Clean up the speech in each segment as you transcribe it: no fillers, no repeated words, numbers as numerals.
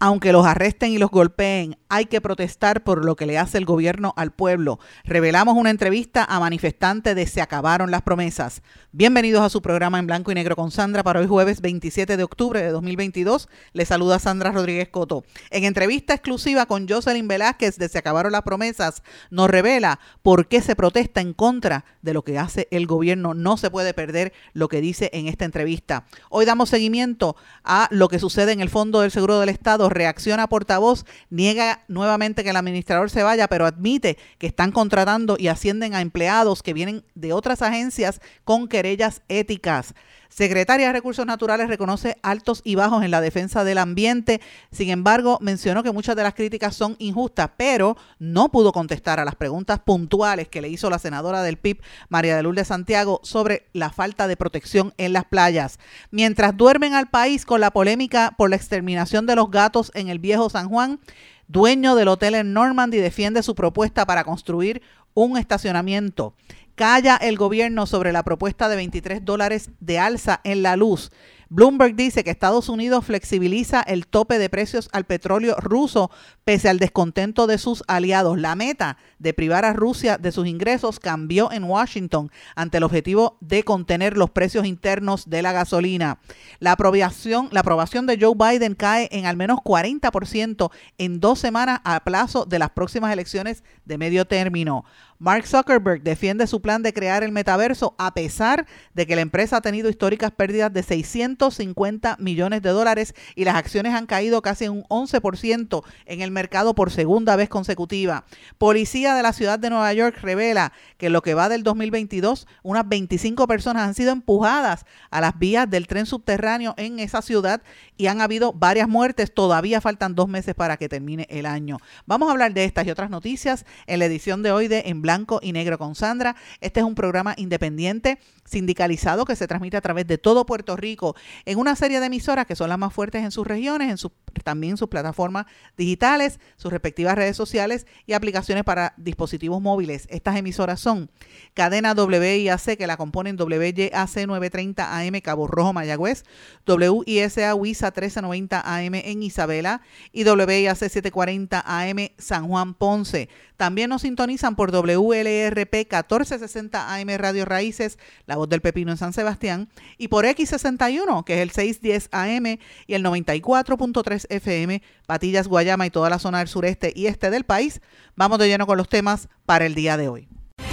Aunque los arresten y los golpeen, hay que protestar por lo que le hace el gobierno al pueblo. Revelamos una entrevista a manifestantes de Se Acabaron las Promesas. Bienvenidos a su programa En Blanco y Negro con Sandra para hoy jueves 27 de octubre de 2022. Les saluda Sandra Rodríguez Cotto. En entrevista exclusiva con Jocelyn Velázquez de Se Acabaron las Promesas, nos revela por qué se protesta en contra de lo que hace el gobierno. No se puede perder lo que dice en esta entrevista. Hoy damos seguimiento a lo que sucede en el Fondo del Seguro del Estado. Reacciona portavoz, niega nuevamente que el administrador se vaya, pero admite que están contratando y ascienden a empleados que vienen de otras agencias con querellas éticas. Secretaría de Recursos Naturales reconoce altos y bajos en la defensa del ambiente. Sin embargo, mencionó que muchas de las críticas son injustas, pero no pudo contestar a las preguntas puntuales que le hizo la senadora del PIB, María de Lourdes Santiago, sobre la falta de protección en las playas. Mientras duermen al país con la polémica por la exterminación de los gatos en el viejo San Juan, dueño del Hotel en Normandy defiende su propuesta para construir un estacionamiento. Calla el gobierno sobre la propuesta de $23 de alza en la luz. Bloomberg dice que Estados Unidos flexibiliza el tope de precios al petróleo ruso pese al descontento de sus aliados. La meta de privar a Rusia de sus ingresos cambió en Washington ante el objetivo de contener los precios internos de la gasolina. La aprobación de Joe Biden cae en al menos 40% en 2 semanas a plazo de las próximas elecciones de medio término. Mark Zuckerberg defiende su plan de crear el metaverso a pesar de que la empresa ha tenido históricas pérdidas de $650 millones y las acciones han caído casi un 11% en el mercado por segunda vez consecutiva. Policía de la ciudad de Nueva York revela que en lo que va del 2022, unas 25 personas han sido empujadas a las vías del tren subterráneo en esa ciudad y han habido varias muertes. Todavía faltan 2 meses para que termine el año. Vamos a hablar de estas y otras noticias en la edición de hoy de En Blanco y Negro con Sandra. Este es un programa independiente, sindicalizado, que se transmite a través de todo Puerto Rico en una serie de emisoras que son las más fuertes en sus regiones, también sus plataformas digitales, sus respectivas redes sociales y aplicaciones para dispositivos móviles. Estas emisoras son cadena WIAC, que la componen WIAC 930 AM Cabo Rojo, Mayagüez, WISA WISA 1390 AM en Isabela y WIAC 740 AM San Juan, Ponce. También nos sintonizan por WLRP 1460 AM Radio Raíces, La Voz del Pepino en San Sebastián, y por X61, que es el 610 AM y el 94.3 FM, Patillas, Guayama y toda la zona del sureste y este del país. Vamos de lleno con los temas para el día de hoy.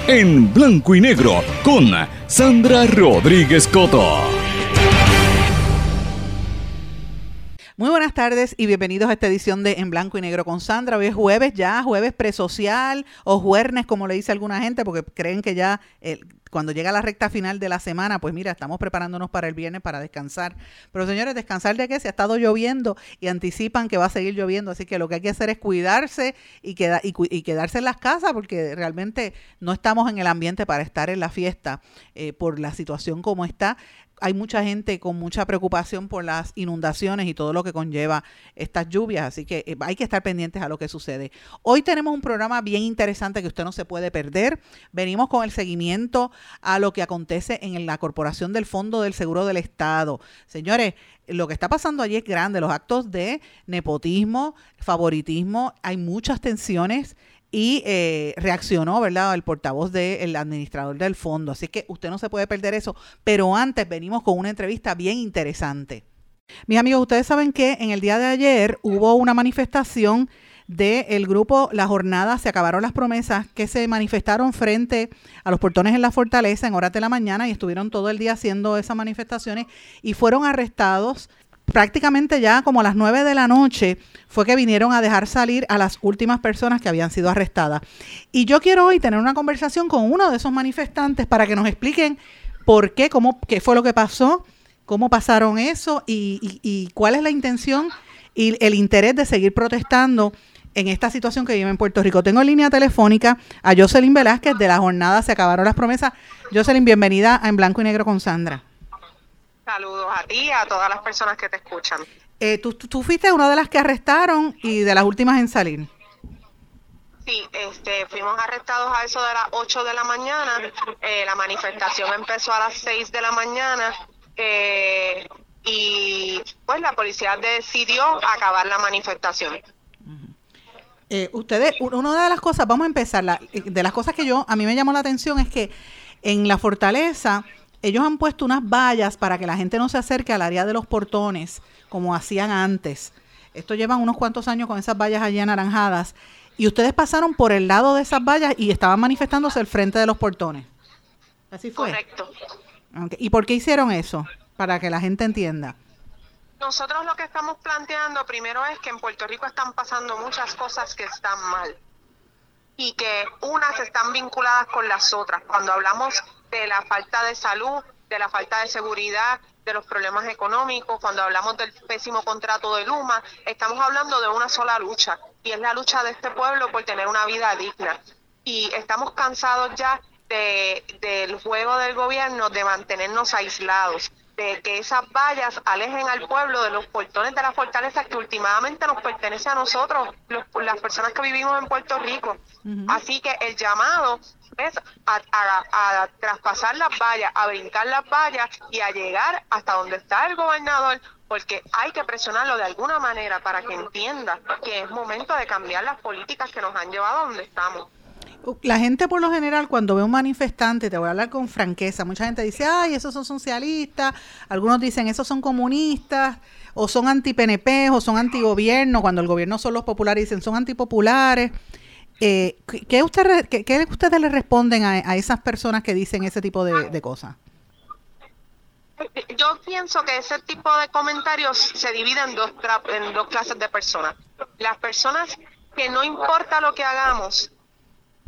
En Blanco y Negro con Sandra Rodríguez Cotto. Muy buenas tardes y bienvenidos a esta edición de En Blanco y Negro con Sandra. Hoy es jueves ya, jueves presocial o juernes, como le dice alguna gente, porque creen que ya cuando llega la recta final de la semana, pues mira, estamos preparándonos para el viernes para descansar. Pero señores, ¿descansar de qué? Se ha estado lloviendo y anticipan que va a seguir lloviendo. Así que lo que hay que hacer es cuidarse y quedarse en las casas, porque realmente no estamos en el ambiente para estar en la fiesta por la situación como está. Hay mucha gente con mucha preocupación por las inundaciones y todo lo que conlleva estas lluvias, así que hay que estar pendientes a lo que sucede. Hoy tenemos un programa bien interesante que usted no se puede perder. Venimos con el seguimiento a lo que acontece en la Corporación del Fondo del Seguro del Estado. Señores, lo que está pasando allí es grande, los actos de nepotismo, favoritismo, hay muchas tensiones. Y reaccionó, ¿verdad?, el portavoz del administrador del fondo. Así que usted no se puede perder eso. Pero antes venimos con una entrevista bien interesante. Mis amigos, ustedes saben que en el día de ayer hubo una manifestación del grupo La Jornada Se Acabaron las Promesas, que se manifestaron frente a los portones en la Fortaleza en horas de la mañana y estuvieron todo el día haciendo esas manifestaciones y fueron arrestados. Prácticamente ya como a las 9 de la noche fue que vinieron a dejar salir a las últimas personas que habían sido arrestadas. Y yo quiero hoy tener una conversación con uno de esos manifestantes para que nos expliquen por qué, cómo, qué fue lo que pasó, cómo pasaron eso y cuál es la intención y el interés de seguir protestando en esta situación que vive en Puerto Rico. Tengo en línea telefónica a Jocelyn Velázquez de la jornada Se acabaron las promesas. Jocelyn, bienvenida a En Blanco y Negro con Sandra. Saludos a ti y a todas las personas que te escuchan. Tú fuiste una de las que arrestaron y de las últimas en salir. Sí, fuimos arrestados a eso de las 8 de la mañana. La manifestación empezó a las 6 de la mañana. Y pues la policía decidió acabar la manifestación. Ustedes, una de las cosas, vamos a empezar, de las cosas que a mí me llamó la atención es que en la Fortaleza ellos han puesto unas vallas para que la gente no se acerque al área de los portones, como hacían antes. Esto llevan unos cuantos años con esas vallas allí anaranjadas. Y ustedes pasaron por el lado de esas vallas y estaban manifestándose al frente de los portones. ¿Así fue? Correcto. Okay. ¿Y por qué hicieron eso? Para que la gente entienda. Nosotros lo que estamos planteando primero es que en Puerto Rico están pasando muchas cosas que están mal y que unas están vinculadas con las otras. Cuando hablamos de la falta de salud, de la falta de seguridad, de los problemas económicos, cuando hablamos del pésimo contrato de Luma, estamos hablando de una sola lucha y es la lucha de este pueblo por tener una vida digna. Y estamos cansados ya del juego del gobierno de mantenernos aislados, de que esas vallas alejen al pueblo de los portones de la Fortaleza que últimamente nos pertenece a nosotros, las personas que vivimos en Puerto Rico. Uh-huh. Así que el llamado es a traspasar las vallas, a brincar las vallas y a llegar hasta donde está el gobernador, porque hay que presionarlo de alguna manera para que entienda que es momento de cambiar las políticas que nos han llevado a donde estamos. La gente por lo general cuando ve un manifestante, te voy a hablar con franqueza, mucha gente dice, ay, esos son socialistas, algunos dicen, esos son comunistas, o son anti-PNP, o son anti-gobierno, cuando el gobierno son los populares, dicen, son antipopulares. ¿Qué ustedes le responden a esas personas que dicen ese tipo de cosas? Yo pienso que ese tipo de comentarios se dividen en dos clases de personas. Las personas que no importa lo que hagamos,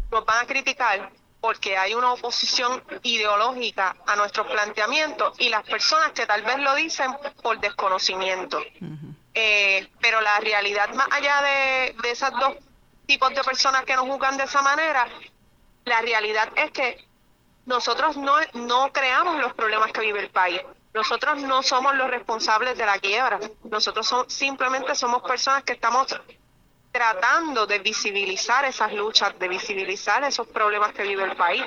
nos van a criticar porque hay una oposición ideológica a nuestros planteamientos y las personas que tal vez lo dicen por desconocimiento. Uh-huh. Pero la realidad más allá de esos dos tipos de personas que nos juzgan de esa manera, la realidad es que nosotros no creamos los problemas que vive el país. Nosotros no somos los responsables de la quiebra. Nosotros simplemente somos personas que estamos tratando de visibilizar esas luchas, de visibilizar esos problemas que vive el país,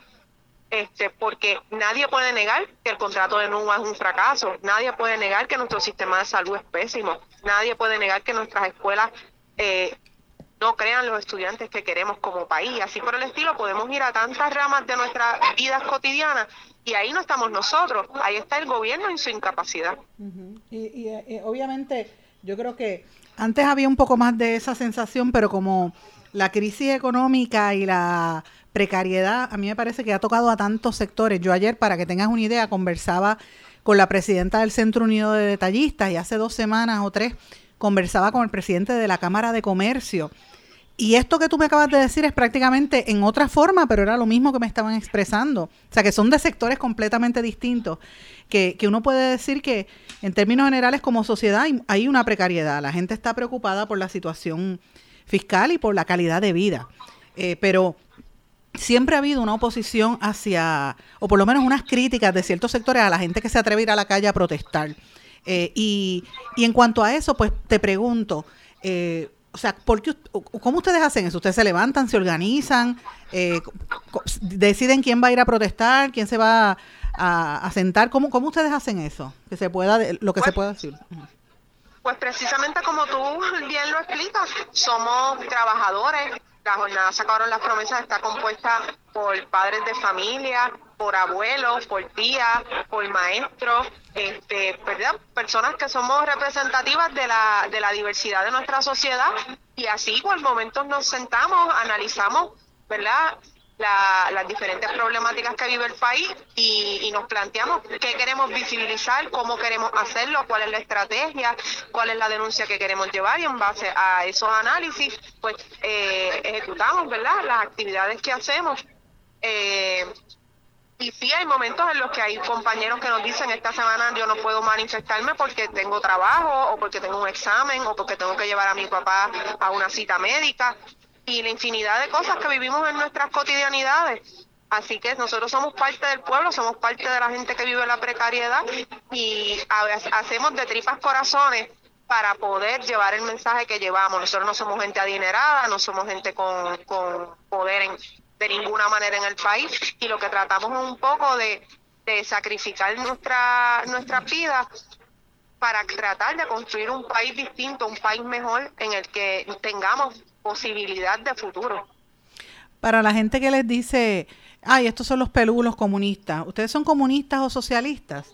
porque nadie puede negar que el contrato de Numa es un fracaso, nadie puede negar que nuestro sistema de salud es pésimo, nadie puede negar que nuestras escuelas no crean los estudiantes que queremos como país, así por el estilo podemos ir a tantas ramas de nuestras vidas cotidianas y ahí no estamos nosotros, ahí está el gobierno en su incapacidad. Uh-huh. Y obviamente yo creo que antes había un poco más de esa sensación, pero como la crisis económica y la precariedad, a mí me parece que ha tocado a tantos sectores. Yo ayer, para que tengas una idea, conversaba con la presidenta del Centro Unido de Detallistas y hace 2 semanas o 3 conversaba con el presidente de la Cámara de Comercio. Y esto que tú me acabas de decir es prácticamente en otra forma, pero era lo mismo que me estaban expresando. O sea, que son de sectores completamente distintos, que uno puede decir que en términos generales como sociedad hay una precariedad. La gente está preocupada por la situación fiscal y por la calidad de vida. Pero siempre ha habido una oposición hacia, o por lo menos unas críticas de ciertos sectores a la gente que se atreve a ir a la calle a protestar. Y en cuanto a eso, pues te pregunto, o sea, ¿cómo ustedes hacen eso? ¿Ustedes se levantan, se organizan, deciden quién va a ir a protestar, quién se va a sentar? ¿Cómo ustedes hacen eso? Que se pueda, lo que se pueda decir. Pues precisamente como tú bien lo explicas, somos trabajadores. La jornada Se acabaron las promesas está compuesta por padres de familia, por abuelos, por tías, por maestros, ¿verdad? Personas que somos representativas de la diversidad de nuestra sociedad y así por momentos nos sentamos, analizamos, ¿verdad? Las diferentes problemáticas que vive el país y nos planteamos qué queremos visibilizar, cómo queremos hacerlo, cuál es la estrategia, cuál es la denuncia que queremos llevar y en base a esos análisis pues ejecutamos, ¿verdad? Las actividades que hacemos Y sí, hay momentos en los que hay compañeros que nos dicen esta semana yo no puedo manifestarme porque tengo trabajo o porque tengo un examen o porque tengo que llevar a mi papá a una cita médica y la infinidad de cosas que vivimos en nuestras cotidianidades. Así que nosotros somos parte del pueblo, somos parte de la gente que vive la precariedad y hacemos de tripas corazones para poder llevar el mensaje que llevamos. Nosotros no somos gente adinerada, no somos gente con poder de ninguna manera en el país y lo que tratamos es un poco de sacrificar nuestra vida para tratar de construir un país distinto, un país mejor en el que tengamos posibilidad de futuro. Para la gente que les dice, ay, estos son los pelúos comunistas, ¿ustedes son comunistas o socialistas?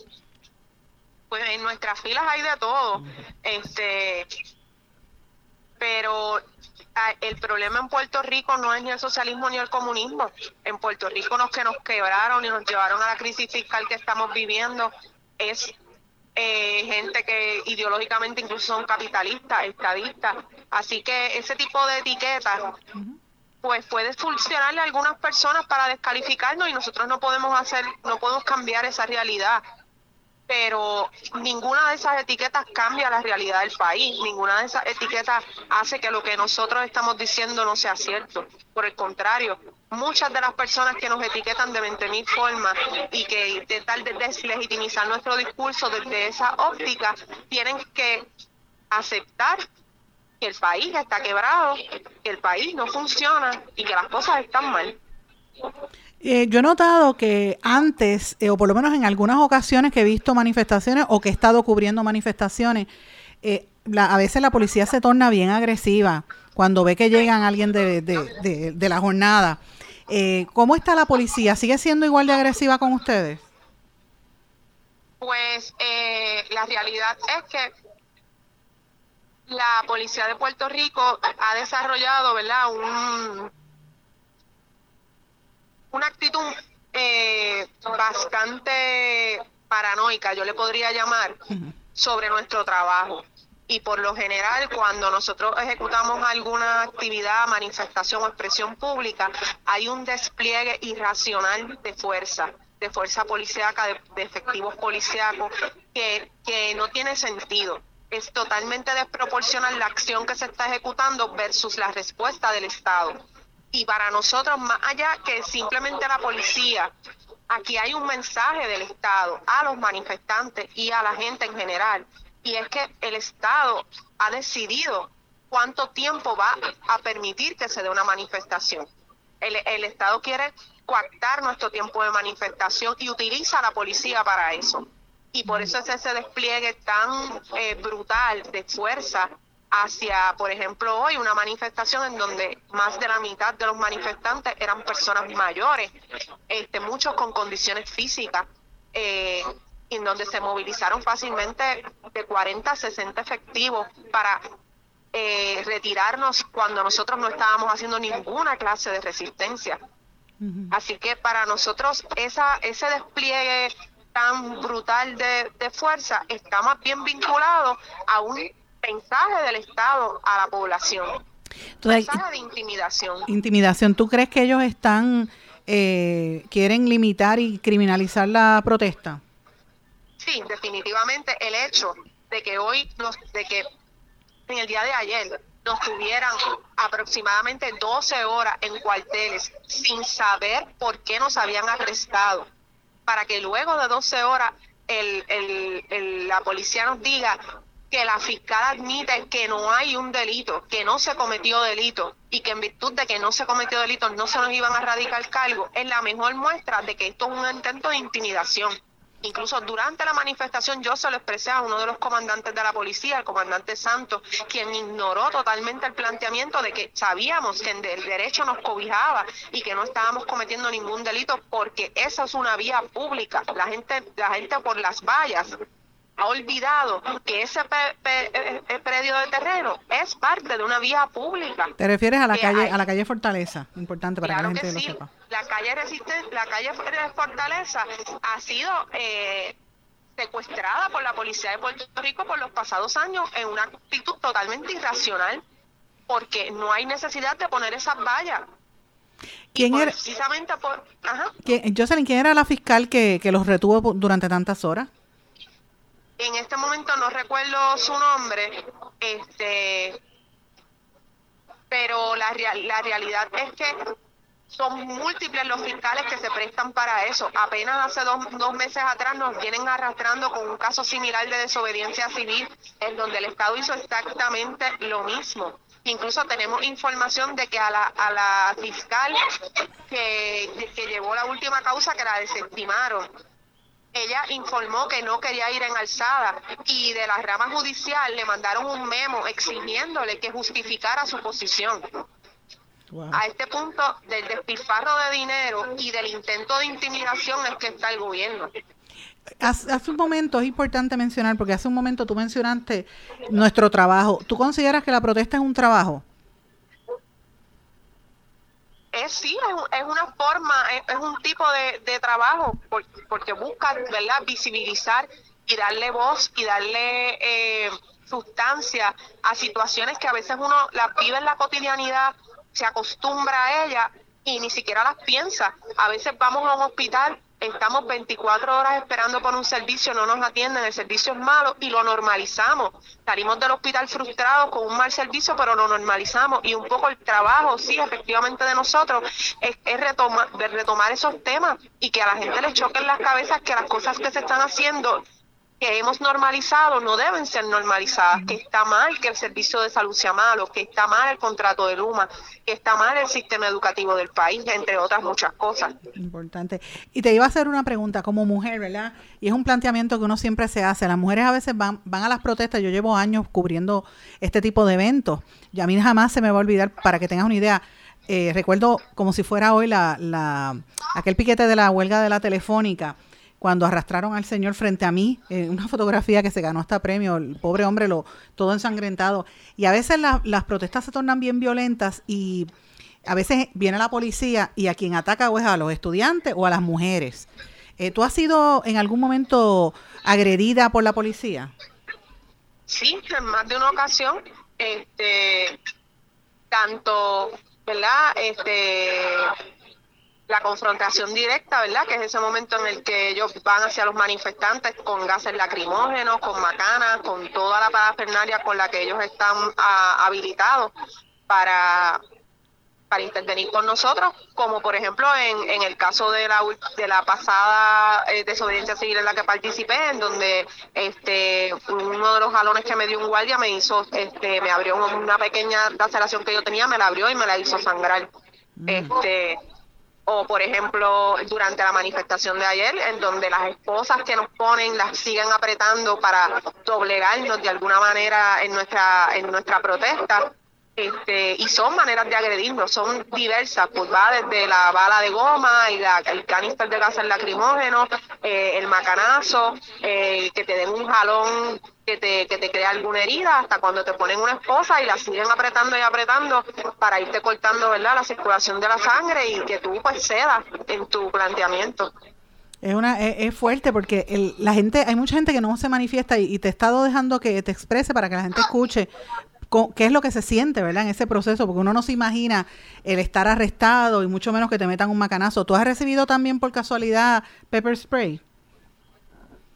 Pues en nuestras filas hay de todo, pero el problema en Puerto Rico no es ni el socialismo ni el comunismo. En Puerto Rico los que nos quebraron y nos llevaron a la crisis fiscal que estamos viviendo es gente que ideológicamente incluso son capitalistas, estadistas. Así que ese tipo de etiquetas pues puede funcionarle a algunas personas para descalificarnos y nosotros no podemos cambiar esa realidad. Pero ninguna de esas etiquetas cambia la realidad del país, ninguna de esas etiquetas hace que lo que nosotros estamos diciendo no sea cierto. Por el contrario, muchas de las personas que nos etiquetan de 20.000 formas y que intentan deslegitimizar nuestro discurso desde esa óptica, tienen que aceptar que el país está quebrado, que el país no funciona y que las cosas están mal. Yo he notado que antes, o por lo menos en algunas ocasiones que he visto manifestaciones o que he estado cubriendo manifestaciones, a veces la policía se torna bien agresiva cuando ve que llegan alguien de la jornada. ¿Cómo está la policía? ¿Sigue siendo igual de agresiva con ustedes? Pues la realidad es que la policía de Puerto Rico ha desarrollado, ¿verdad?, una actitud bastante paranoica, yo le podría llamar, sobre nuestro trabajo. Y por lo general, cuando nosotros ejecutamos alguna actividad, manifestación o expresión pública, hay un despliegue irracional de fuerza policíaca, de efectivos policíacos, que no tiene sentido. Es totalmente desproporcional la acción que se está ejecutando versus la respuesta del Estado. Y para nosotros, más allá que simplemente la policía, aquí hay un mensaje del Estado a los manifestantes y a la gente en general. Y es que el Estado ha decidido cuánto tiempo va a permitir que se dé una manifestación. El Estado quiere coartar nuestro tiempo de manifestación y utiliza a la policía para eso. Y por eso es ese despliegue tan brutal de fuerza hacia, por ejemplo, hoy una manifestación en donde más de la mitad de los manifestantes eran personas mayores, muchos con condiciones físicas, en donde se movilizaron fácilmente de 40 a 60 efectivos para retirarnos cuando nosotros no estábamos haciendo ninguna clase de resistencia. Así que para nosotros ese despliegue tan brutal de fuerza está más bien vinculado a un mensaje del Estado a la población. Entonces, mensaje de intimidación. Intimidación. ¿Tú crees que ellos quieren limitar y criminalizar la protesta? Sí, definitivamente el hecho de que en el día de ayer nos tuvieran aproximadamente 12 horas en cuarteles sin saber por qué nos habían arrestado, para que luego de 12 horas la policía nos diga que la fiscal admite que no hay un delito, que no se cometió delito y que en virtud de que no se cometió delito no se nos iban a radicar cargos, es la mejor muestra de que esto es un intento de intimidación. Incluso durante la manifestación yo se lo expresé a uno de los comandantes de la policía, el comandante Santos, quien ignoró totalmente el planteamiento de que sabíamos que el derecho nos cobijaba y que no estábamos cometiendo ningún delito porque esa es una vía pública. La gente por las vallas ha olvidado que ese predio de terreno es parte de una vía pública. ¿Te refieres a la calle Fortaleza? Importante para claro que la gente lo sepa. La calle Fortaleza ha sido secuestrada por la policía de Puerto Rico por los pasados años en una actitud totalmente irracional, porque no hay necesidad de poner esas vallas. ¿Quién era? Precisamente por... Ajá. Jocelyn, ¿quién era la fiscal que los retuvo durante tantas horas? En este momento no recuerdo su nombre, pero la realidad es que son múltiples los fiscales que se prestan para eso. Apenas hace dos meses atrás nos vienen arrastrando con un caso similar de desobediencia civil, en donde el Estado hizo exactamente lo mismo. Incluso tenemos información de que a la fiscal que llevó la última causa, que la desestimaron, ella informó que no quería ir en alzada, y de la rama judicial le mandaron un memo exigiéndole que justificara su posición. Wow. A este punto del despilfarro de dinero y del intento de intimidación es que está el gobierno. Hace un momento, es importante mencionar, porque hace un momento tú mencionaste nuestro trabajo. ¿Tú consideras que la protesta es un trabajo? Es una forma, es un tipo de trabajo, porque busca, ¿verdad?, visibilizar y darle voz y darle sustancia a situaciones que a veces uno las vive en la cotidianidad, se acostumbra a ellas y ni siquiera las piensa. A veces vamos a un hospital, estamos 24 horas esperando por un servicio, no nos atienden, el servicio es malo y lo normalizamos. Salimos del hospital frustrados con un mal servicio, pero lo normalizamos. Y un poco el trabajo, sí, efectivamente, de nosotros es retomar esos temas y que a la gente le choquen las cabezas que las cosas que se están haciendo, que hemos normalizado, no deben ser normalizadas, que está mal que el servicio de salud sea malo, que está mal el contrato de Luma, que está mal el sistema educativo del país, entre otras muchas cosas. Importante. Y te iba a hacer una pregunta como mujer, ¿verdad? Y es un planteamiento que uno siempre se hace. Las mujeres a veces van a las protestas. Yo llevo años cubriendo este tipo de eventos. Y a mí jamás se me va a olvidar, para que tengas una idea, recuerdo como si fuera hoy aquel piquete de la huelga de la telefónica, cuando arrastraron al señor frente a mí, una fotografía que se ganó hasta premio, el pobre hombre todo ensangrentado. Y a veces las protestas se tornan bien violentas y a veces viene la policía y a quien ataca o es a los estudiantes o a las mujeres. ¿Tú has sido en algún momento agredida por la policía? Sí, en más de una ocasión, tanto, ¿verdad?, la confrontación directa, ¿verdad?, que es ese momento en el que ellos van hacia los manifestantes con gases lacrimógenos, con macanas, con toda la parafernalia con la que ellos están habilitados para intervenir con nosotros, como por ejemplo en el caso de la pasada desobediencia civil en la que participé, en donde uno de los jalones que me dio un guardia me hizo, me abrió una pequeña laceración que yo tenía, me la abrió y me la hizo sangrar. O por ejemplo, durante la manifestación de ayer, en donde las esposas que nos ponen las siguen apretando para doblegarnos de alguna manera en nuestra protesta, y son maneras de agredirnos, son diversas, pues va desde la bala de goma y el canister de gases lacrimógenos, el macanazo, que te den un jalón que te crea alguna herida, hasta cuando te ponen una esposa y la siguen apretando y apretando para irte cortando, ¿verdad?, la circulación de la sangre y que tú pues cedas en tu planteamiento. Es fuerte porque la gente, hay mucha gente que no se manifiesta y te he estado dejando que te exprese para que la gente escuche qué es lo que se siente, ¿verdad?, en ese proceso, porque uno no se imagina el estar arrestado y mucho menos que te metan un macanazo. ¿Tú has recibido también por casualidad pepper spray?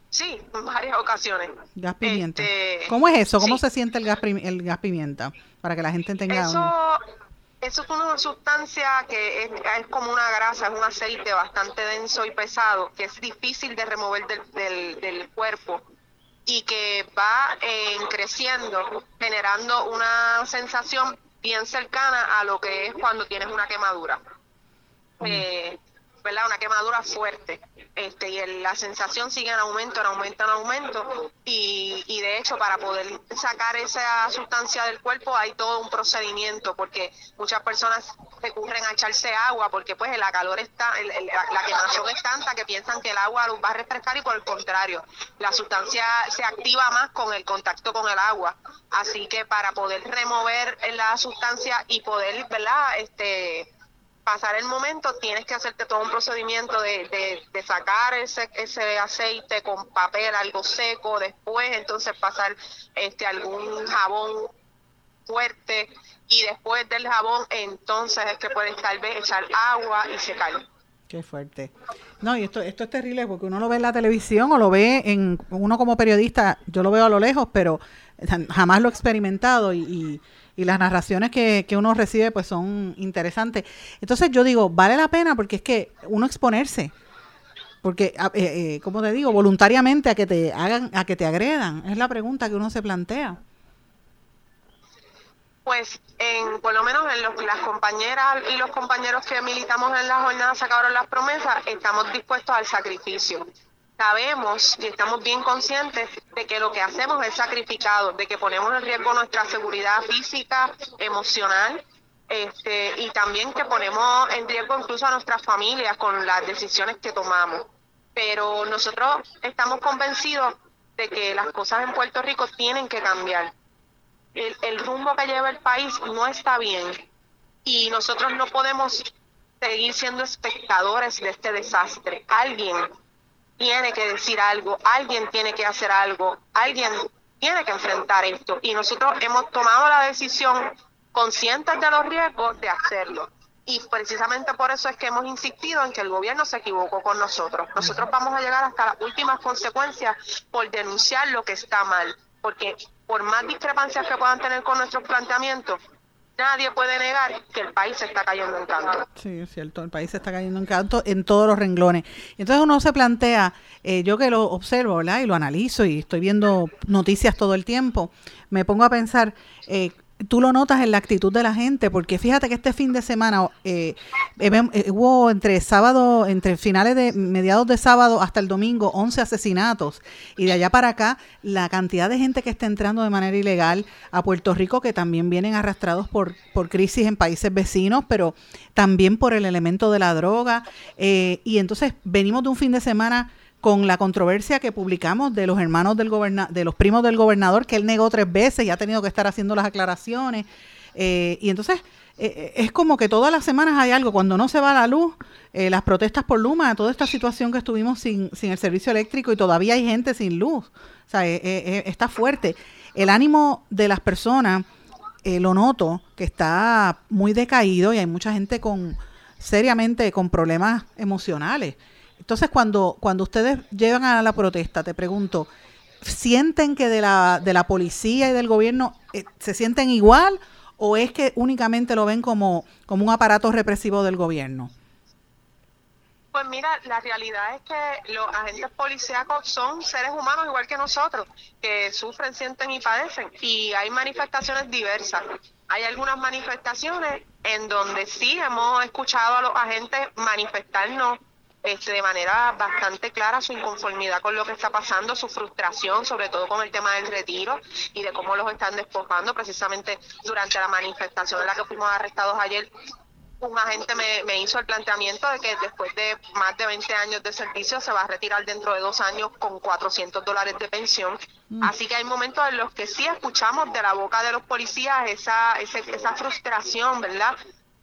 Sí, en varias ocasiones. Gas pimienta. ¿Cómo es eso? ¿Cómo se siente el gas pimienta? Para que la gente tenga... Eso es una sustancia que es como una grasa, es un aceite bastante denso y pesado, que es difícil de remover del cuerpo y que va creciendo, generando una sensación bien cercana a lo que es cuando tienes una quemadura. ¿Verdad? Una quemadura fuerte, y la sensación sigue en aumento, en aumento, en aumento, y de hecho para poder sacar esa sustancia del cuerpo hay todo un procedimiento, porque muchas personas recurren a echarse agua, porque pues la calor está, la quemación es tanta que piensan que el agua los va a refrescar, y por el contrario, la sustancia se activa más con el contacto con el agua, así que para poder remover la sustancia y poder, ¿verdad?, pasar el momento, tienes que hacerte todo un procedimiento de sacar ese aceite con papel, algo seco, después entonces pasar algún jabón fuerte, y después del jabón entonces es que puedes tal vez echar agua y secarlo. Qué fuerte. No, y esto es terrible porque uno lo ve en la televisión o lo ve en uno como periodista, yo lo veo a lo lejos, pero jamás lo he experimentado y las narraciones que uno recibe pues son interesantes. Entonces yo digo, vale la pena porque es que uno exponerse, porque como te digo, voluntariamente a que te hagan, a que te agredan, es la pregunta que uno se plantea. Pues por lo menos en las compañeras y los compañeros que militamos en la jornada Se Acabaron las Promesas, estamos dispuestos al sacrificio. Sabemos y estamos bien conscientes de que lo que hacemos es sacrificado, de que ponemos en riesgo nuestra seguridad física, emocional, y también que ponemos en riesgo incluso a nuestras familias con las decisiones que tomamos. Pero nosotros estamos convencidos de que las cosas en Puerto Rico tienen que cambiar. El rumbo que lleva el país no está bien y nosotros no podemos seguir siendo espectadores de este desastre. Alguien tiene que decir algo, alguien tiene que hacer algo, alguien tiene que enfrentar esto y nosotros hemos tomado la decisión, conscientes de los riesgos, de hacerlo. Y precisamente por eso es que hemos insistido en que el gobierno se equivocó con nosotros. Nosotros vamos a llegar hasta las últimas consecuencias por denunciar lo que está mal, porque por más discrepancias que puedan tener con nuestros planteamientos, nadie puede negar que el país se está cayendo en canto. Sí, es cierto, el país se está cayendo en canto en todos los renglones. Entonces uno se plantea, yo que lo observo, ¿verdad? Y lo analizo y estoy viendo noticias todo el tiempo, me pongo a pensar, tú lo notas en la actitud de la gente, porque fíjate que este fin de semana hubo entre finales de mediados de sábado hasta el domingo 11 asesinatos y de allá para acá la cantidad de gente que está entrando de manera ilegal a Puerto Rico, que también vienen arrastrados por crisis en países vecinos, pero también por el elemento de la droga, y entonces venimos de un fin de semana con la controversia que publicamos de los hermanos de los primos del gobernador, que él negó 3 veces y ha tenido que estar haciendo las aclaraciones. Y entonces es como que todas las semanas hay algo. Cuando no se va la luz, las protestas por Luma, toda esta situación que estuvimos sin el servicio eléctrico y todavía hay gente sin luz. O sea, está fuerte. El ánimo de las personas, lo noto, que está muy decaído y hay mucha gente seriamente con problemas emocionales. Entonces, cuando ustedes llevan a la protesta, te pregunto, ¿sienten que de la policía y del gobierno se sienten igual o es que únicamente lo ven como un aparato represivo del gobierno? Pues mira, la realidad es que los agentes policíacos son seres humanos igual que nosotros, que sufren, sienten y padecen. Y hay manifestaciones diversas. Hay algunas manifestaciones en donde sí hemos escuchado a los agentes manifestarnos de manera bastante clara su inconformidad con lo que está pasando, su frustración, sobre todo con el tema del retiro y de cómo los están despojando. Precisamente durante la manifestación en la que fuimos arrestados ayer, un agente me hizo el planteamiento de que después de más de 20 años de servicio se va a retirar dentro de 2 años con $400 de pensión. Así que hay momentos en los que sí escuchamos de la boca de los policías esa frustración, ¿verdad?,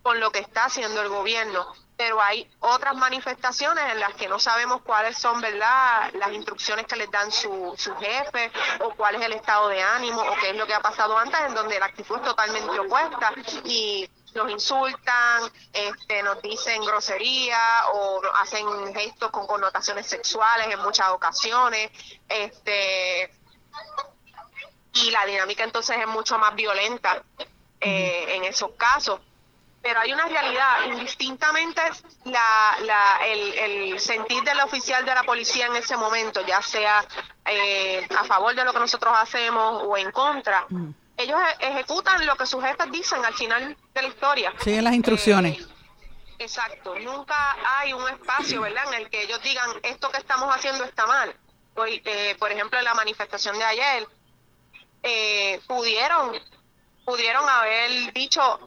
con lo que está haciendo el gobierno. Pero hay otras manifestaciones en las que no sabemos cuáles son, ¿verdad?, las instrucciones que les dan su jefe o cuál es el estado de ánimo o qué es lo que ha pasado antes, en donde la actitud es totalmente opuesta y nos insultan, nos dicen grosería o hacen gestos con connotaciones sexuales en muchas ocasiones, y la dinámica entonces es mucho más violenta en esos casos. Pero hay una realidad, indistintamente el sentir del oficial de la policía en ese momento, ya sea a favor de lo que nosotros hacemos o en contra, ellos ejecutan lo que sus jefes dicen al final de la historia. Siguen las instrucciones. Exacto, nunca hay un espacio, ¿verdad?, en el que ellos digan, esto que estamos haciendo está mal. Hoy, por ejemplo, en la manifestación de ayer, pudieron haber dicho,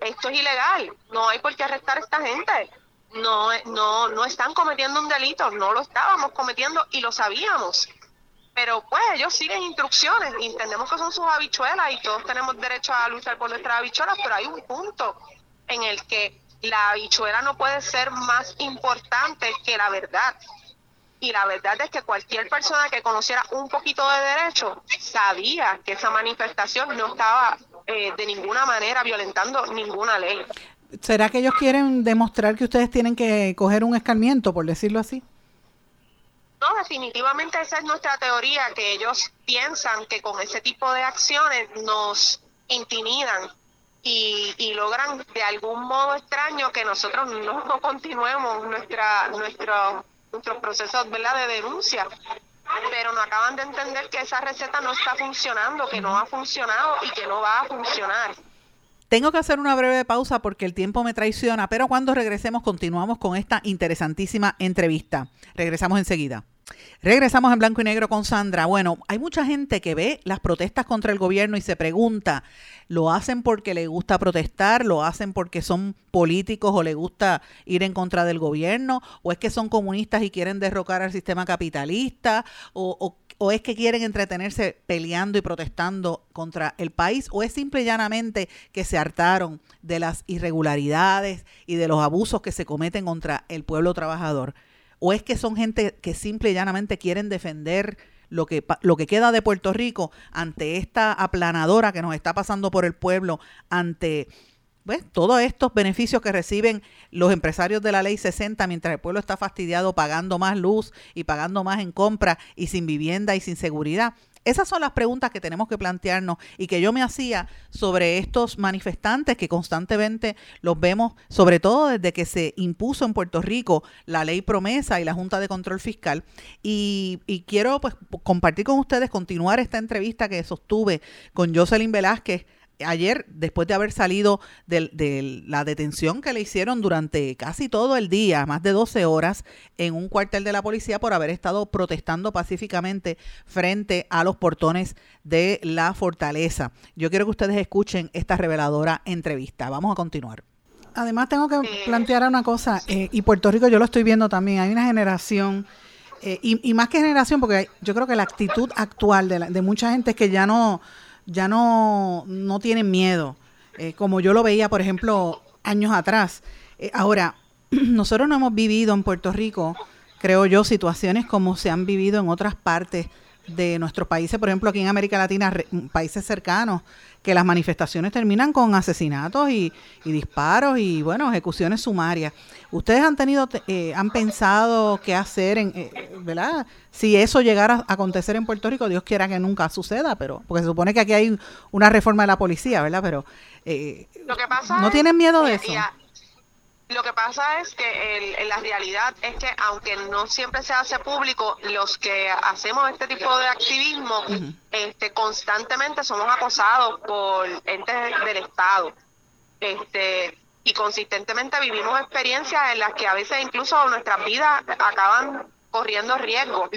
esto es ilegal, no hay por qué arrestar a esta gente, no están cometiendo un delito, no lo estábamos cometiendo y lo sabíamos, pero pues ellos siguen instrucciones y entendemos que son sus habichuelas y todos tenemos derecho a luchar por nuestras habichuelas, pero hay un punto en el que la habichuela no puede ser más importante que la verdad. Y la verdad es que cualquier persona que conociera un poquito de derecho sabía que esa manifestación no estaba de ninguna manera violentando ninguna ley. ¿Será que ellos quieren demostrar que ustedes tienen que coger un escarmiento, por decirlo así? No, definitivamente esa es nuestra teoría, que ellos piensan que con ese tipo de acciones nos intimidan y logran de algún modo extraño que nosotros no continuemos nuestros procesos, ¿verdad?, de denuncia. Pero no acaban de entender que esa receta no está funcionando, que no ha funcionado y que no va a funcionar. Tengo que hacer una breve pausa porque el tiempo me traiciona, pero cuando regresemos continuamos con esta interesantísima entrevista. Regresamos enseguida. Regresamos en Blanco y Negro con Sandra. Bueno, hay mucha gente que ve las protestas contra el gobierno y se pregunta, ¿lo hacen porque le gusta protestar? ¿Lo hacen porque son políticos o le gusta ir en contra del gobierno? ¿O es que son comunistas y quieren derrocar al sistema capitalista? ¿O es que quieren entretenerse peleando y protestando contra el país? ¿O es simple y llanamente que se hartaron de las irregularidades y de los abusos que se cometen contra el pueblo trabajador? ¿O es que son gente que simple y llanamente quieren defender lo que queda de Puerto Rico ante esta aplanadora que nos está pasando por el pueblo, ante todos estos beneficios que reciben los empresarios de la Ley 60 mientras el pueblo está fastidiado pagando más luz y pagando más en compra y sin vivienda y sin seguridad? Esas son las preguntas que tenemos que plantearnos y que yo me hacía sobre estos manifestantes que constantemente los vemos, sobre todo desde que se impuso en Puerto Rico la ley Promesa y la Junta de Control Fiscal. Y quiero compartir con ustedes, continuar esta entrevista que sostuve con Jocelyn Velázquez ayer, después de haber salido de la detención que le hicieron durante casi todo el día, más de 12 horas, en un cuartel de la policía por haber estado protestando pacíficamente frente a los portones de la Fortaleza. Yo quiero que ustedes escuchen esta reveladora entrevista. Vamos a continuar. Además, tengo que plantear una cosa, y Puerto Rico yo lo estoy viendo también, hay una generación... Y más que generación, porque yo creo que la actitud actual de mucha gente es que ya no tienen miedo, como yo lo veía, por ejemplo, años atrás. Ahora, nosotros no hemos vivido en Puerto Rico, creo yo, situaciones como se han vivido en otras partes de nuestros países, por ejemplo, aquí en América Latina, países cercanos, que las manifestaciones terminan con asesinatos y disparos y, ejecuciones sumarias. ¿Ustedes han pensado qué hacer, ¿verdad? Si eso llegara a acontecer en Puerto Rico, Dios quiera que nunca suceda, pero porque se supone que aquí hay una reforma de la policía, ¿verdad? Pero lo que pasa ¿no tienen miedo de eso? Lo que pasa es que la realidad es que aunque no siempre se hace público, los que hacemos este tipo de activismo uh-huh. Constantemente somos acosados por entes del Estado. Y consistentemente vivimos experiencias en las que a veces incluso nuestras vidas acaban corriendo riesgo.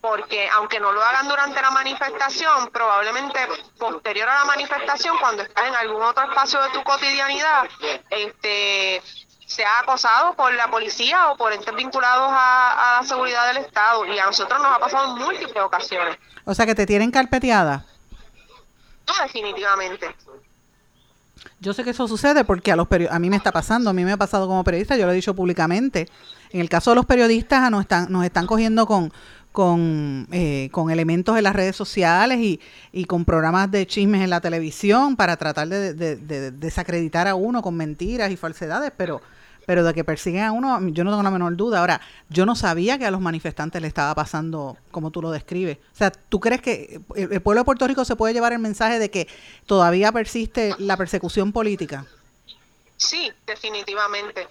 Porque aunque no lo hagan durante la manifestación, probablemente posterior a la manifestación, cuando estás en algún otro espacio de tu cotidianidad, se ha acosado por la policía o por entes vinculados a la seguridad del Estado, y a nosotros nos ha pasado en múltiples ocasiones. O sea, que te tienen carpeteada. No, definitivamente. Yo sé que eso sucede porque a mí me está pasando, a mí me ha pasado como periodista, yo lo he dicho públicamente. En el caso de los periodistas nos están cogiendo con elementos en las redes sociales y con programas de chismes en la televisión para tratar de desacreditar a uno con mentiras y falsedades, pero de que persiguen a uno, yo no tengo la menor duda. Ahora, yo no sabía que a los manifestantes le estaba pasando como tú lo describes. O sea, ¿tú crees que el pueblo de Puerto Rico se puede llevar el mensaje de que todavía persiste la persecución política? Sí, definitivamente.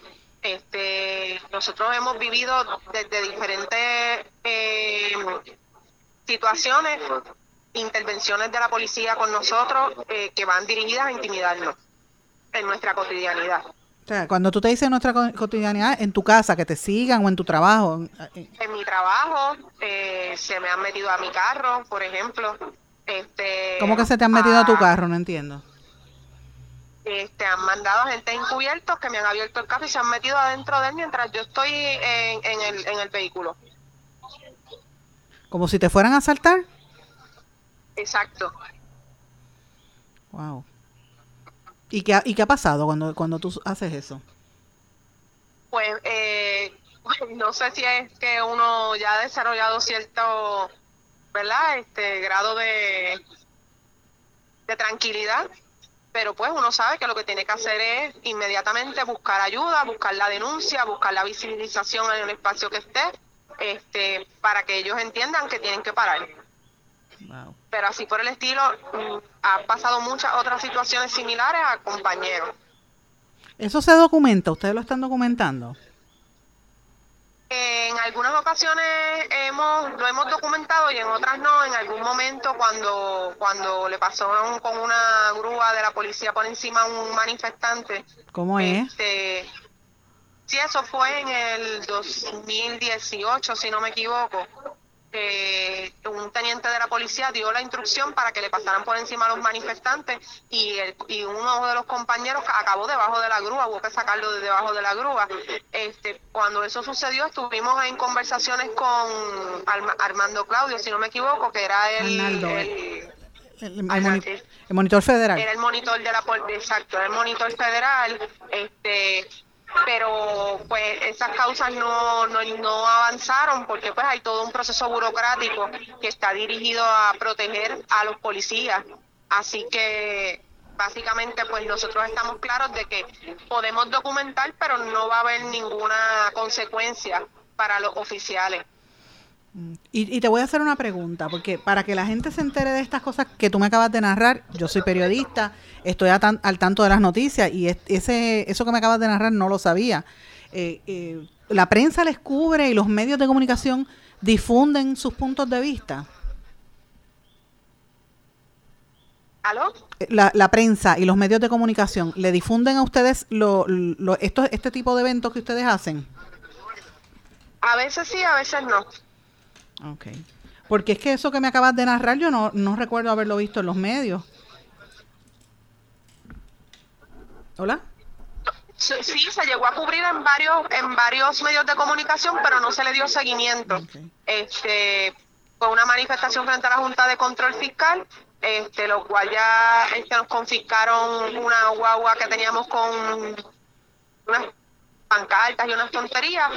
Nosotros hemos vivido desde diferentes situaciones, intervenciones de la policía con nosotros que van dirigidas a intimidarnos en nuestra cotidianidad. O sea, cuando tú te dices nuestra cotidianidad, en tu casa, que te sigan o en tu trabajo. En mi trabajo, se me han metido a mi carro, por ejemplo. ¿Cómo que se te han metido a tu carro? No entiendo. Han mandado a gente encubiertos que me han abierto el carro y se han metido adentro de él mientras yo estoy en el vehículo. ¿Como si te fueran a asaltar? Exacto. Wow. ¿Y qué ha pasado cuando tú haces eso? Pues no sé si es que uno ya ha desarrollado cierto, ¿verdad? Grado de tranquilidad Pero pues uno sabe que lo que tiene que hacer es inmediatamente buscar ayuda, buscar la denuncia, buscar la visibilización en el espacio que esté, para que ellos entiendan que tienen que parar. Wow. Pero así por el estilo, ha pasado muchas otras situaciones similares a compañeros. ¿Eso se documenta? ¿Ustedes lo están documentando? En algunas ocasiones lo hemos documentado y en otras no. En algún momento cuando le pasó con una grúa de la policía por encima a un manifestante. ¿Cómo es? Sí, eso fue en el 2018, si no me equivoco. Un teniente de la policía dio la instrucción para que le pasaran por encima a los manifestantes y uno de los compañeros acabó debajo de la grúa, hubo que sacarlo de debajo de la grúa. Cuando eso sucedió estuvimos en conversaciones con Armando Claudio, si no me equivoco, que era el monitor federal. Era el monitor de la policía, exacto, era el monitor federal, pero pues esas causas no avanzaron porque pues hay todo un proceso burocrático que está dirigido a proteger a los policías, así que básicamente pues nosotros estamos claros de que podemos documentar pero no va a haber ninguna consecuencia para los oficiales. Y te voy a hacer una pregunta, porque para que la gente se entere de estas cosas que tú me acabas de narrar, yo soy periodista, estoy al tanto de las noticias y eso que me acabas de narrar no lo sabía. ¿La prensa les cubre y los medios de comunicación difunden sus puntos de vista? ¿Aló? La prensa y los medios de comunicación, ¿le difunden a ustedes este tipo de eventos que ustedes hacen? A veces sí, a veces no. Okay, porque es que eso que me acabas de narrar yo no recuerdo haberlo visto en los medios. ¿Hola? Sí, se llegó a cubrir en varios medios de comunicación, pero no se le dio seguimiento. Okay. Fue una manifestación frente a la Junta de Control Fiscal, lo cual ya nos confiscaron una guagua que teníamos con unas pancartas y unas tonterías.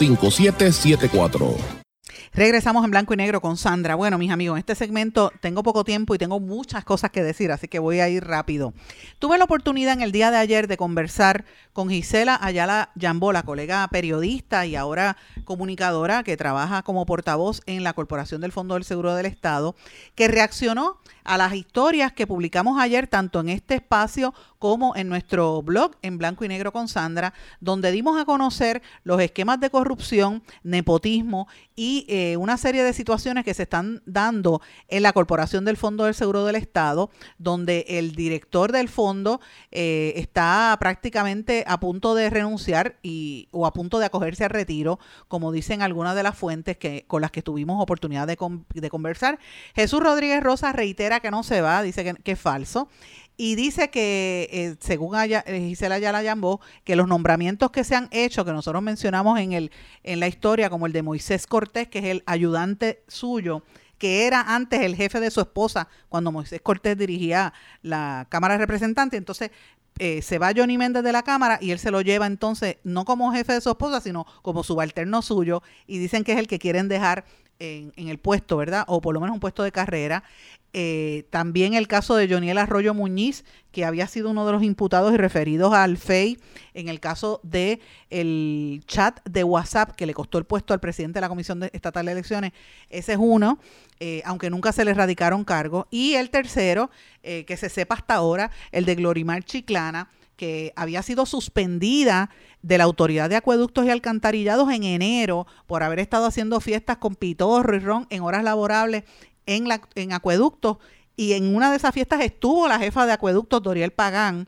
Regresamos en Blanco y Negro con Sandra. Bueno, mis amigos, en este segmento tengo poco tiempo y tengo muchas cosas que decir, así que voy a ir rápido. Tuve la oportunidad en el día de ayer de conversar con Gisela Ayala Yambola, colega periodista y ahora comunicadora que trabaja como portavoz en la Corporación del Fondo del Seguro del Estado, que reaccionó a las historias que publicamos ayer tanto en este espacio como en nuestro blog En Blanco y Negro con Sandra, donde dimos a conocer los esquemas de corrupción, nepotismo y una serie de situaciones que se están dando en la Corporación del Fondo del Seguro del Estado, donde el director del fondo está prácticamente a punto de renunciar o a punto de acogerse al retiro, como dicen algunas de las fuentes con las que tuvimos oportunidad de conversar. Jesús Rodríguez Rosa reitera que no se va, dice que es falso y dice que según Gisela Ayala Yambó, que los nombramientos que se han hecho, que nosotros mencionamos en la historia, como el de Moisés Cortés, que es el ayudante suyo, que era antes el jefe de su esposa cuando Moisés Cortés dirigía la Cámara de Representantes, entonces se va Johnny Méndez de la Cámara y él se lo lleva entonces, no como jefe de su esposa, sino como subalterno suyo, y dicen que es el que quieren dejar en el puesto, ¿verdad? O por lo menos un puesto de carrera. También el caso de Joniel Arroyo Muñiz, que había sido uno de los imputados y referidos al FEI en el caso del chat de WhatsApp que le costó el puesto al presidente de la Comisión Estatal de Elecciones. Ese es uno, aunque nunca se le erradicaron cargos. Y el tercero, que se sepa hasta ahora, el de Glorimar Chiclana, que había sido suspendida de la Autoridad de Acueductos y Alcantarillados en enero por haber estado haciendo fiestas con pitorro y ron en horas laborables en acueductos, y en una de esas fiestas estuvo la jefa de acueductos Doriel Pagán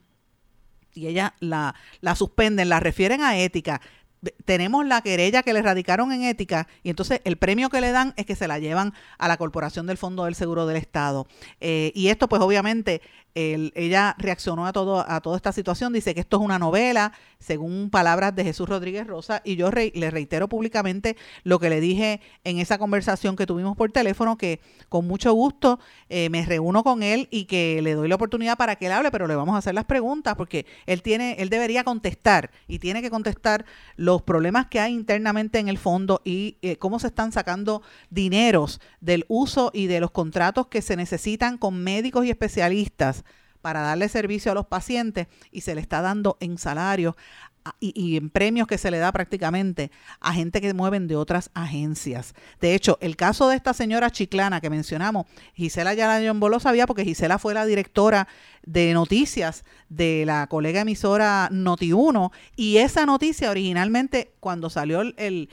y ella la suspenden, la refieren a ética, tenemos la querella que le radicaron en ética y entonces el premio que le dan es que se la llevan a la Corporación del Fondo del Seguro del Estado. Y esto pues obviamente ella reaccionó a toda esta situación, dice que esto es una novela, según palabras de Jesús Rodríguez Rosa, y yo le reitero públicamente lo que le dije en esa conversación que tuvimos por teléfono, que con mucho gusto me reúno con él y que le doy la oportunidad para que él hable, pero le vamos a hacer las preguntas porque él debería contestar y tiene que contestar los problemas que hay internamente en el fondo y cómo se están sacando dineros del uso y de los contratos que se necesitan con médicos y especialistas para darle servicio a los pacientes y se le está dando en salarios y en premios que se le da prácticamente a gente que mueven de otras agencias. De hecho, el caso de esta señora chiclana que mencionamos, Gisela Ayala Yambola sabía porque Gisela fue la directora de noticias de la colega emisora Noti Uno, y esa noticia originalmente cuando salió el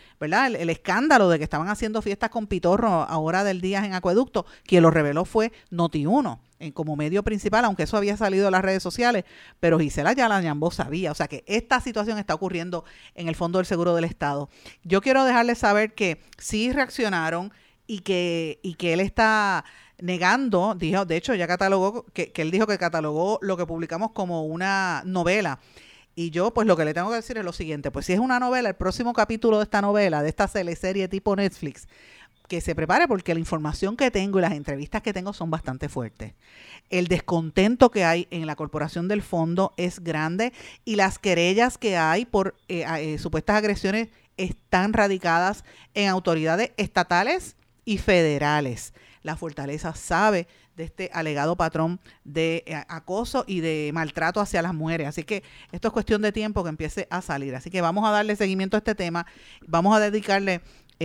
escándalo de que estaban haciendo fiestas con pitorro a hora del día en Acueducto, quien lo reveló fue Noti Uno como medio principal, aunque eso había salido de las redes sociales, pero Gisela Ayala Yambola sabía. O sea que esta situación está ocurriendo en el Fondo del Seguro del Estado. Yo quiero dejarles saber que sí reaccionaron y que él está negando, dijo, de hecho ya catalogó, que él dijo que catalogó lo que publicamos como una novela. Y yo pues lo que le tengo que decir es lo siguiente, pues si es una novela, el próximo capítulo de esta novela, de esta teleserie tipo Netflix, que se prepare porque la información que tengo y las entrevistas que tengo son bastante fuertes. El descontento que hay en la corporación del fondo es grande y las querellas que hay por supuestas agresiones están radicadas en autoridades estatales y federales. La Fortaleza sabe de este alegado patrón de acoso y de maltrato hacia las mujeres. Así que esto es cuestión de tiempo que empiece a salir. Así que vamos a darle seguimiento a este tema. Vamos a dedicarle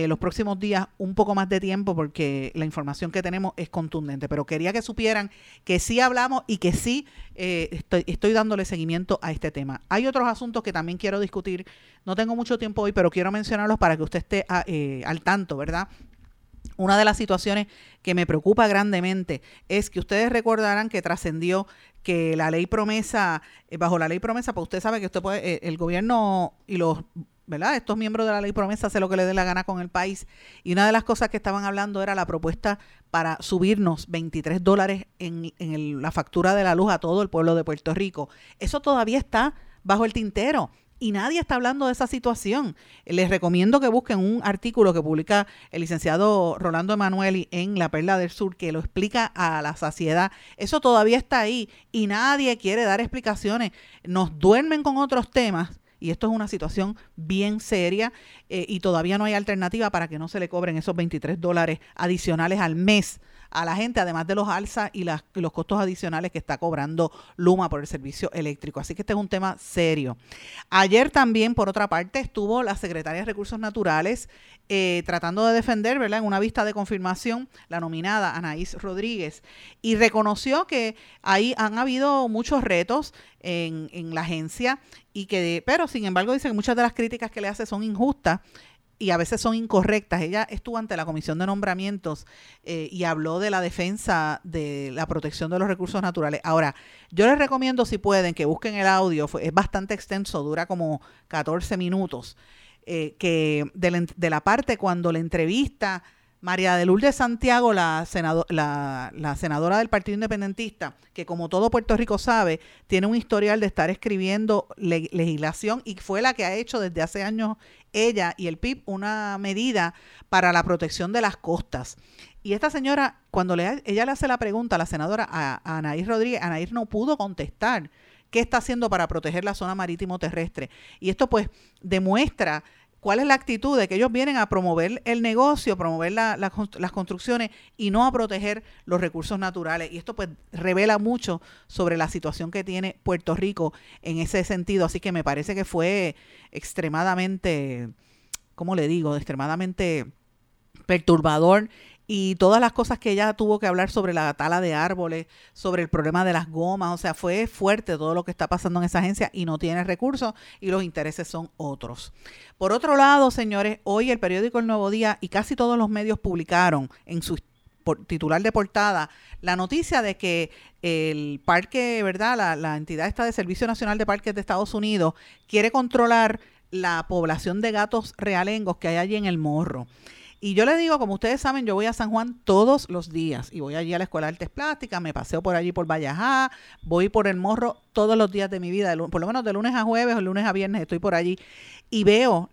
los próximos días un poco más de tiempo porque la información que tenemos es contundente, pero quería que supieran que sí hablamos y que sí estoy dándole seguimiento a este tema. Hay otros asuntos que también quiero discutir, no tengo mucho tiempo hoy, pero quiero mencionarlos para que usted esté al tanto, ¿verdad? Una de las situaciones que me preocupa grandemente es que ustedes recordarán que trascendió que la ley Promesa, bajo la ley Promesa, pues usted sabe que usted puede, el gobierno y los, ¿verdad?, estos miembros de la ley Promesa hacen lo que les dé la gana con el país. Y una de las cosas que estaban hablando era la propuesta para subirnos $23 en la factura de la luz a todo el pueblo de Puerto Rico. Eso todavía está bajo el tintero y nadie está hablando de esa situación. Les recomiendo que busquen un artículo que publica el licenciado Rolando Emanueli en La Perla del Sur que lo explica a la saciedad. Eso todavía está ahí y nadie quiere dar explicaciones. Nos duermen con otros temas. Y esto es una situación bien seria y todavía no hay alternativa para que no se le cobren esos $23 adicionales al mes a la gente, además de los alzas y los costos adicionales que está cobrando Luma por el servicio eléctrico. Así que este es un tema serio. Ayer también, por otra parte, estuvo la Secretaría de Recursos Naturales tratando de defender, ¿verdad?, en una vista de confirmación, la nominada Anaís Rodríguez, y reconoció que ahí han habido muchos retos en la agencia, pero sin embargo dice que muchas de las críticas que le hace son injustas y a veces son incorrectas. Ella estuvo ante la Comisión de Nombramientos y habló de la defensa de la protección de los recursos naturales. Ahora, yo les recomiendo, si pueden, que busquen el audio, es bastante extenso, dura como 14 minutos, que de la parte cuando le entrevista María de Lourdes Santiago, la senadora del Partido Independentista, que como todo Puerto Rico sabe, tiene un historial de estar escribiendo legislación y fue la que ha hecho desde hace años ella y el PIB una medida para la protección de las costas. Y esta señora, cuando ella le hace la pregunta a la senadora, a Anaís Rodríguez, Anaís no pudo contestar qué está haciendo para proteger la zona marítimo terrestre. Y esto pues demuestra cuál es la actitud de que ellos vienen a promover el negocio, promover las construcciones y no a proteger los recursos naturales. Y esto pues revela mucho sobre la situación que tiene Puerto Rico en ese sentido. Así que me parece que fue extremadamente, extremadamente perturbador. Y todas las cosas que ella tuvo que hablar sobre la tala de árboles, sobre el problema de las gomas, o sea, fue fuerte todo lo que está pasando en esa agencia y no tiene recursos y los intereses son otros. Por otro lado, señores, hoy el periódico El Nuevo Día y casi todos los medios publicaron en su titular de portada la noticia de que el parque, ¿verdad?, la entidad esta de Servicio Nacional de Parques de Estados Unidos quiere controlar la población de gatos realengos que hay allí en El Morro. Y yo le digo, como ustedes saben, yo voy a San Juan todos los días y voy allí a la Escuela de Artes Plásticas, me paseo por allí por Vallajá, voy por El Morro todos los días de mi vida, por lo menos de lunes a jueves o lunes a viernes estoy por allí y veo,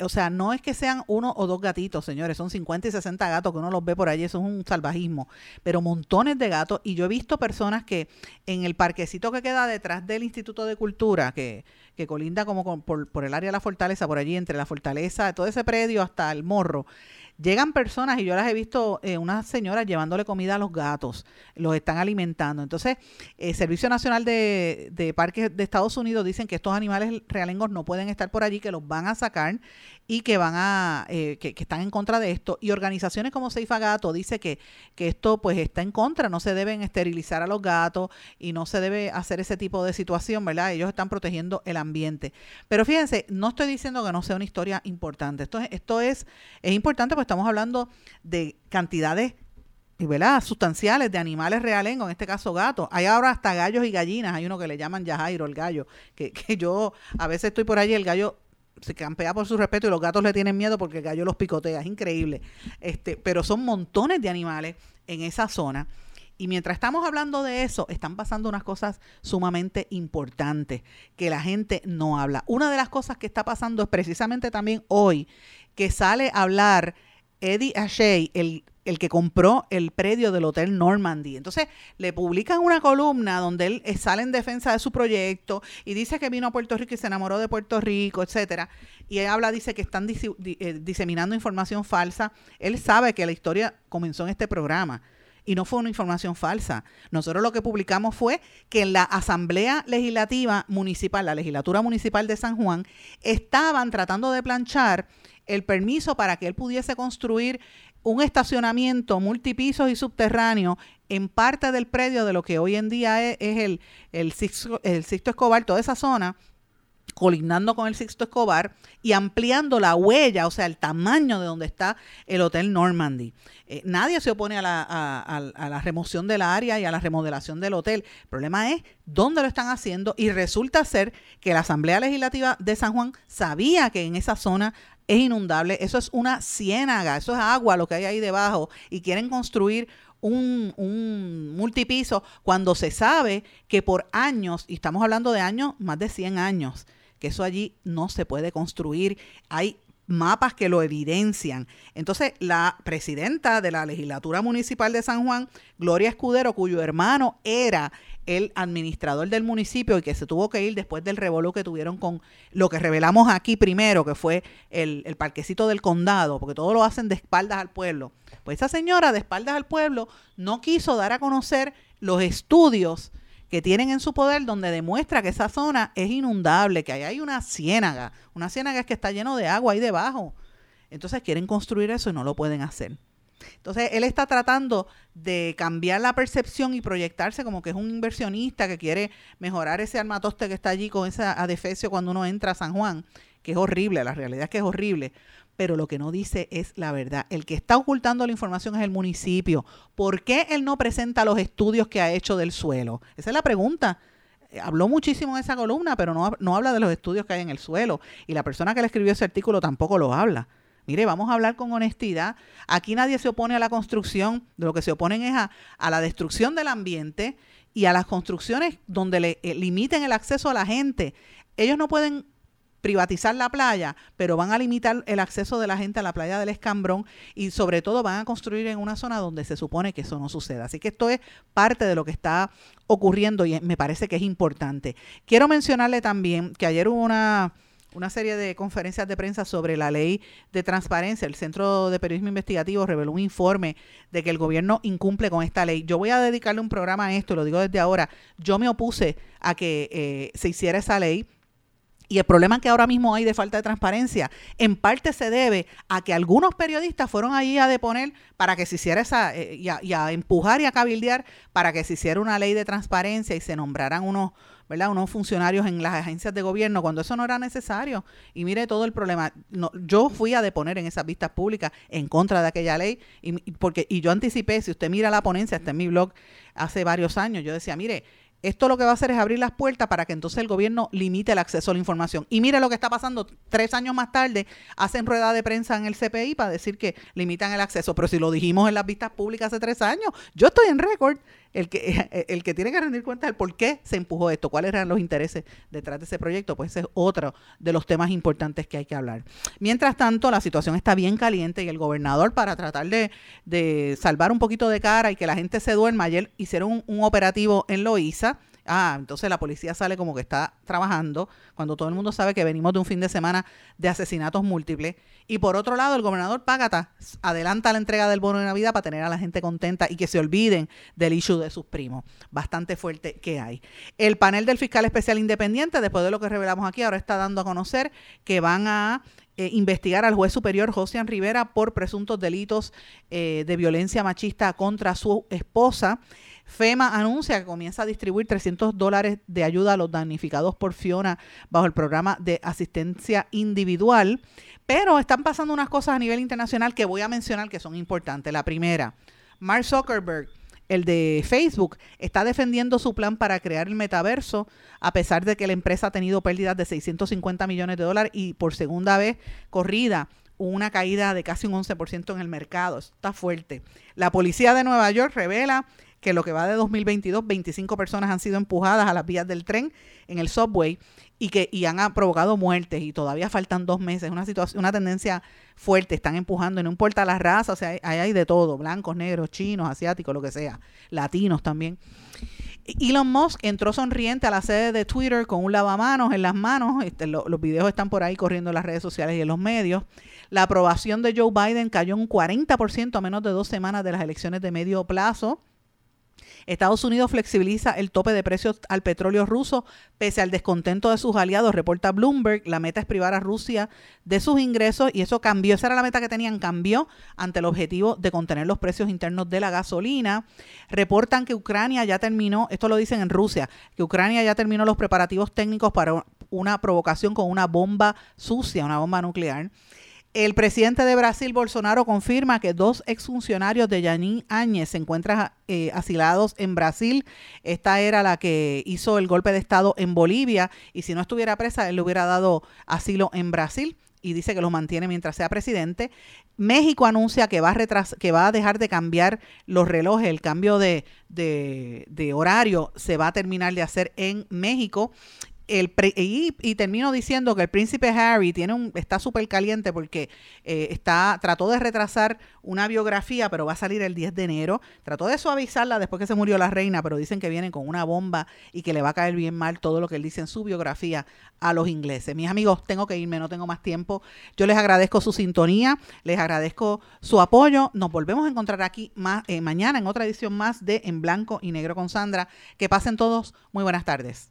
o sea, no es que sean uno o dos gatitos, señores, son 50 y 60 gatos que uno los ve por allí, eso es un salvajismo, pero montones de gatos. Y yo he visto personas que en el parquecito que queda detrás del Instituto de Cultura, que colinda como por el área de la Fortaleza, por allí entre la Fortaleza, todo ese predio hasta El Morro, llegan personas y yo las he visto, unas señoras llevándole comida a los gatos, los están alimentando. Entonces, el Servicio Nacional de Parques de Estados Unidos dicen que estos animales realengos no pueden estar por allí, que los van a sacar y que van a que están en contra de esto. Y organizaciones como Seifa Gato dice que esto pues está en contra, no se deben esterilizar a los gatos y no se debe hacer ese tipo de situación, ¿verdad? Ellos están protegiendo el ambiente. Pero fíjense, no estoy diciendo que no sea una historia importante. Esto es importante porque estamos hablando de cantidades, ¿verdad?, sustanciales de animales realengos, en este caso gatos. Hay ahora hasta gallos y gallinas, hay uno que le llaman Yajairo, el gallo, que yo a veces estoy por allí, el gallo se campea por su respeto y los gatos le tienen miedo porque el gallo los picotea, es increíble. Pero son montones de animales en esa zona. Y mientras estamos hablando de eso, están pasando unas cosas sumamente importantes que la gente no habla. Una de las cosas que está pasando es precisamente también hoy que sale a hablar Eddie Ashey, el que compró el predio del Hotel Normandy. Entonces, le publican una columna donde él sale en defensa de su proyecto y dice que vino a Puerto Rico y se enamoró de Puerto Rico, etcétera. Y él dice que están diseminando información falsa. Él sabe que la historia comenzó en este programa. Y no fue una información falsa. Nosotros lo que publicamos fue que en la Asamblea Legislativa Municipal, la Legislatura Municipal de San Juan, estaban tratando de planchar el permiso para que él pudiese construir un estacionamiento multipisos y subterráneo en parte del predio de lo que hoy en día es el Sixto Escobar, toda esa zona, colindando con el Sixto Escobar y ampliando la huella, o sea, el tamaño de donde está el Hotel Normandy. Nadie se opone a la remoción del área y a la remodelación del hotel. El problema es dónde lo están haciendo y resulta ser que la Asamblea Legislativa de San Juan sabía que en esa zona es inundable. Eso es una ciénaga, eso es agua lo que hay ahí debajo y quieren construir un multipiso cuando se sabe que por años, y estamos hablando de años, más de 100 años, que eso allí no se puede construir. Hay mapas que lo evidencian. Entonces, la presidenta de la Legislatura Municipal de San Juan, Gloria Escudero, cuyo hermano era el administrador del municipio y que se tuvo que ir después del revolú que tuvieron con lo que revelamos aquí primero, que fue el parquecito del condado, porque todo lo hacen de espaldas al pueblo. Pues esa señora de espaldas al pueblo no quiso dar a conocer los estudios que tienen en su poder donde demuestra que esa zona es inundable, que ahí hay una ciénaga. Una ciénaga es que está lleno de agua ahí debajo. Entonces quieren construir eso y no lo pueden hacer. Entonces, él está tratando de cambiar la percepción y proyectarse como que es un inversionista que quiere mejorar ese armatoste que está allí con ese adefesio cuando uno entra a San Juan, que es horrible, la realidad es que es horrible. Pero lo que no dice es la verdad. El que está ocultando la información es el municipio. ¿Por qué él no presenta los estudios que ha hecho del suelo? Esa es la pregunta. Habló muchísimo en esa columna, pero no habla de los estudios que hay en el suelo. Y la persona que le escribió ese artículo tampoco lo habla. Mire, vamos a hablar con honestidad. Aquí nadie se opone a la construcción. De lo que se oponen es a la destrucción del ambiente y a las construcciones donde le limiten el acceso a la gente. Ellos no pueden privatizar la playa, pero van a limitar el acceso de la gente a la playa del Escambrón y sobre todo van a construir en una zona donde se supone que eso no suceda. Así que esto es parte de lo que está ocurriendo y me parece que es importante. Quiero mencionarle también que ayer hubo una serie de conferencias de prensa sobre la ley de transparencia. El Centro de Periodismo Investigativo reveló un informe de que el gobierno incumple con esta ley. Yo voy a dedicarle un programa a esto, lo digo desde ahora. Yo me opuse a que se hiciera esa ley y el problema que ahora mismo hay de falta de transparencia en parte se debe a que algunos periodistas fueron allí a deponer para que se hiciera esa, y a empujar y a cabildear para que se hiciera una ley de transparencia y se nombraran unos funcionarios en las agencias de gobierno cuando eso no era necesario. Y mire todo el problema. No, yo fui a deponer en esas vistas públicas en contra de aquella ley y yo anticipé, si usted mira la ponencia, está en mi blog hace varios años, yo decía, mire, Esto lo que va a hacer es abrir las puertas para que entonces el gobierno limite el acceso a la información. Y mira lo que está pasando 3 años más tarde. Hacen rueda de prensa en el CPI para decir que limitan el acceso. Pero si lo dijimos en las vistas públicas hace 3 años, yo estoy en récord. El que tiene que rendir cuenta del por qué se empujó esto, cuáles eran los intereses detrás de ese proyecto, pues ese es otro de los temas importantes que hay que hablar. Mientras tanto, la situación está bien caliente y el gobernador, para tratar de salvar un poquito de cara y que la gente se duerma, ayer hicieron un operativo en Loíza. Entonces la policía sale como que está trabajando cuando todo el mundo sabe que venimos de un fin de semana de asesinatos múltiples. Y por otro lado, el gobernador Págata adelanta la entrega del bono de Navidad para tener a la gente contenta y que se olviden del issue de sus primos. Bastante fuerte que hay. El panel del fiscal especial independiente, después de lo que revelamos aquí, ahora está dando a conocer que van a investigar al juez superior Josian Rivera por presuntos delitos de violencia machista contra su esposa. FEMA anuncia que comienza a distribuir $300 de ayuda a los damnificados por Fiona bajo el programa de asistencia individual, pero están pasando unas cosas a nivel internacional que voy a mencionar que son importantes. La primera, Mark Zuckerberg, el de Facebook, está defendiendo su plan para crear el metaverso a pesar de que la empresa ha tenido pérdidas de $650 millones y por segunda vez corrida una caída de casi un 11% en el mercado. Eso está fuerte. La policía de Nueva York revela que lo que va de 2022, 25 personas han sido empujadas a las vías del tren en el subway y han provocado muertes y todavía faltan 2 meses. Una situación, una tendencia fuerte, están empujando y no importa la raza, o sea, hay de todo, blancos, negros, chinos, asiáticos, lo que sea, latinos también. Elon Musk entró sonriente a la sede de Twitter con un lavamanos en las manos. Los videos están por ahí corriendo en las redes sociales y en los medios. La aprobación de Joe Biden cayó un 40% a menos de 2 semanas de las elecciones de medio plazo. Estados Unidos flexibiliza el tope de precios al petróleo ruso pese al descontento de sus aliados, reporta Bloomberg. La meta es privar a Rusia de sus ingresos y eso cambió, esa era la meta que tenían, cambió ante el objetivo de contener los precios internos de la gasolina. Reportan que Ucrania ya terminó, esto lo dicen en Rusia, que Ucrania ya terminó los preparativos técnicos para una provocación con una bomba sucia, una bomba nuclear. El presidente de Brasil, Bolsonaro, confirma que 2 exfuncionarios de Yanín Áñez se encuentran asilados en Brasil. Esta era la que hizo el golpe de Estado en Bolivia y si no estuviera presa, él le hubiera dado asilo en Brasil y dice que los mantiene mientras sea presidente. México anuncia que va a dejar de cambiar los relojes, el cambio de horario se va a terminar de hacer en México. Y termino diciendo que el príncipe Harry está súper caliente porque trató de retrasar una biografía, pero va a salir el 10 de enero. Trató de suavizarla después que se murió la reina, pero dicen que viene con una bomba y que le va a caer bien mal todo lo que él dice en su biografía a los ingleses. Mis amigos, tengo que irme, no tengo más tiempo. Yo les agradezco su sintonía, les agradezco su apoyo. Nos volvemos a encontrar aquí mañana en otra edición más de En Blanco y Negro con Sandra. Que pasen todos muy buenas tardes.